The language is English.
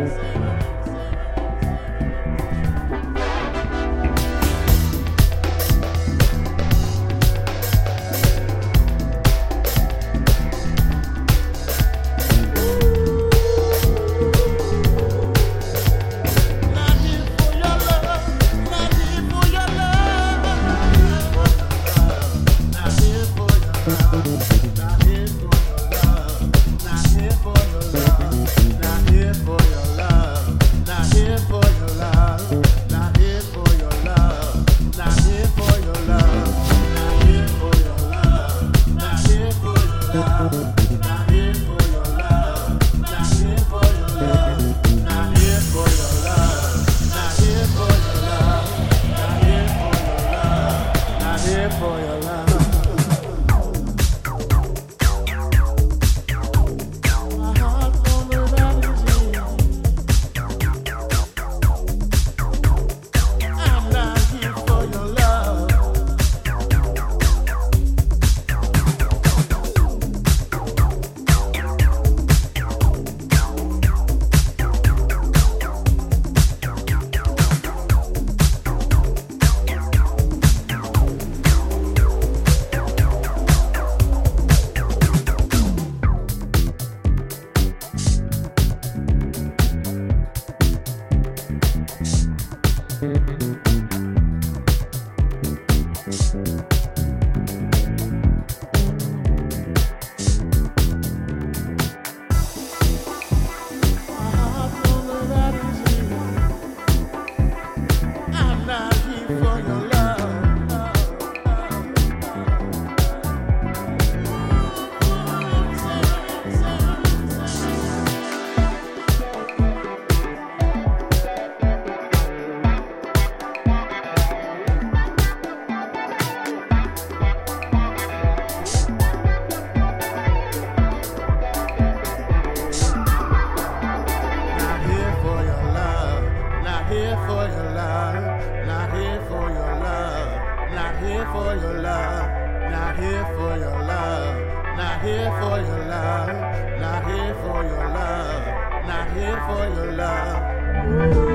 Not here for your love. Ooh.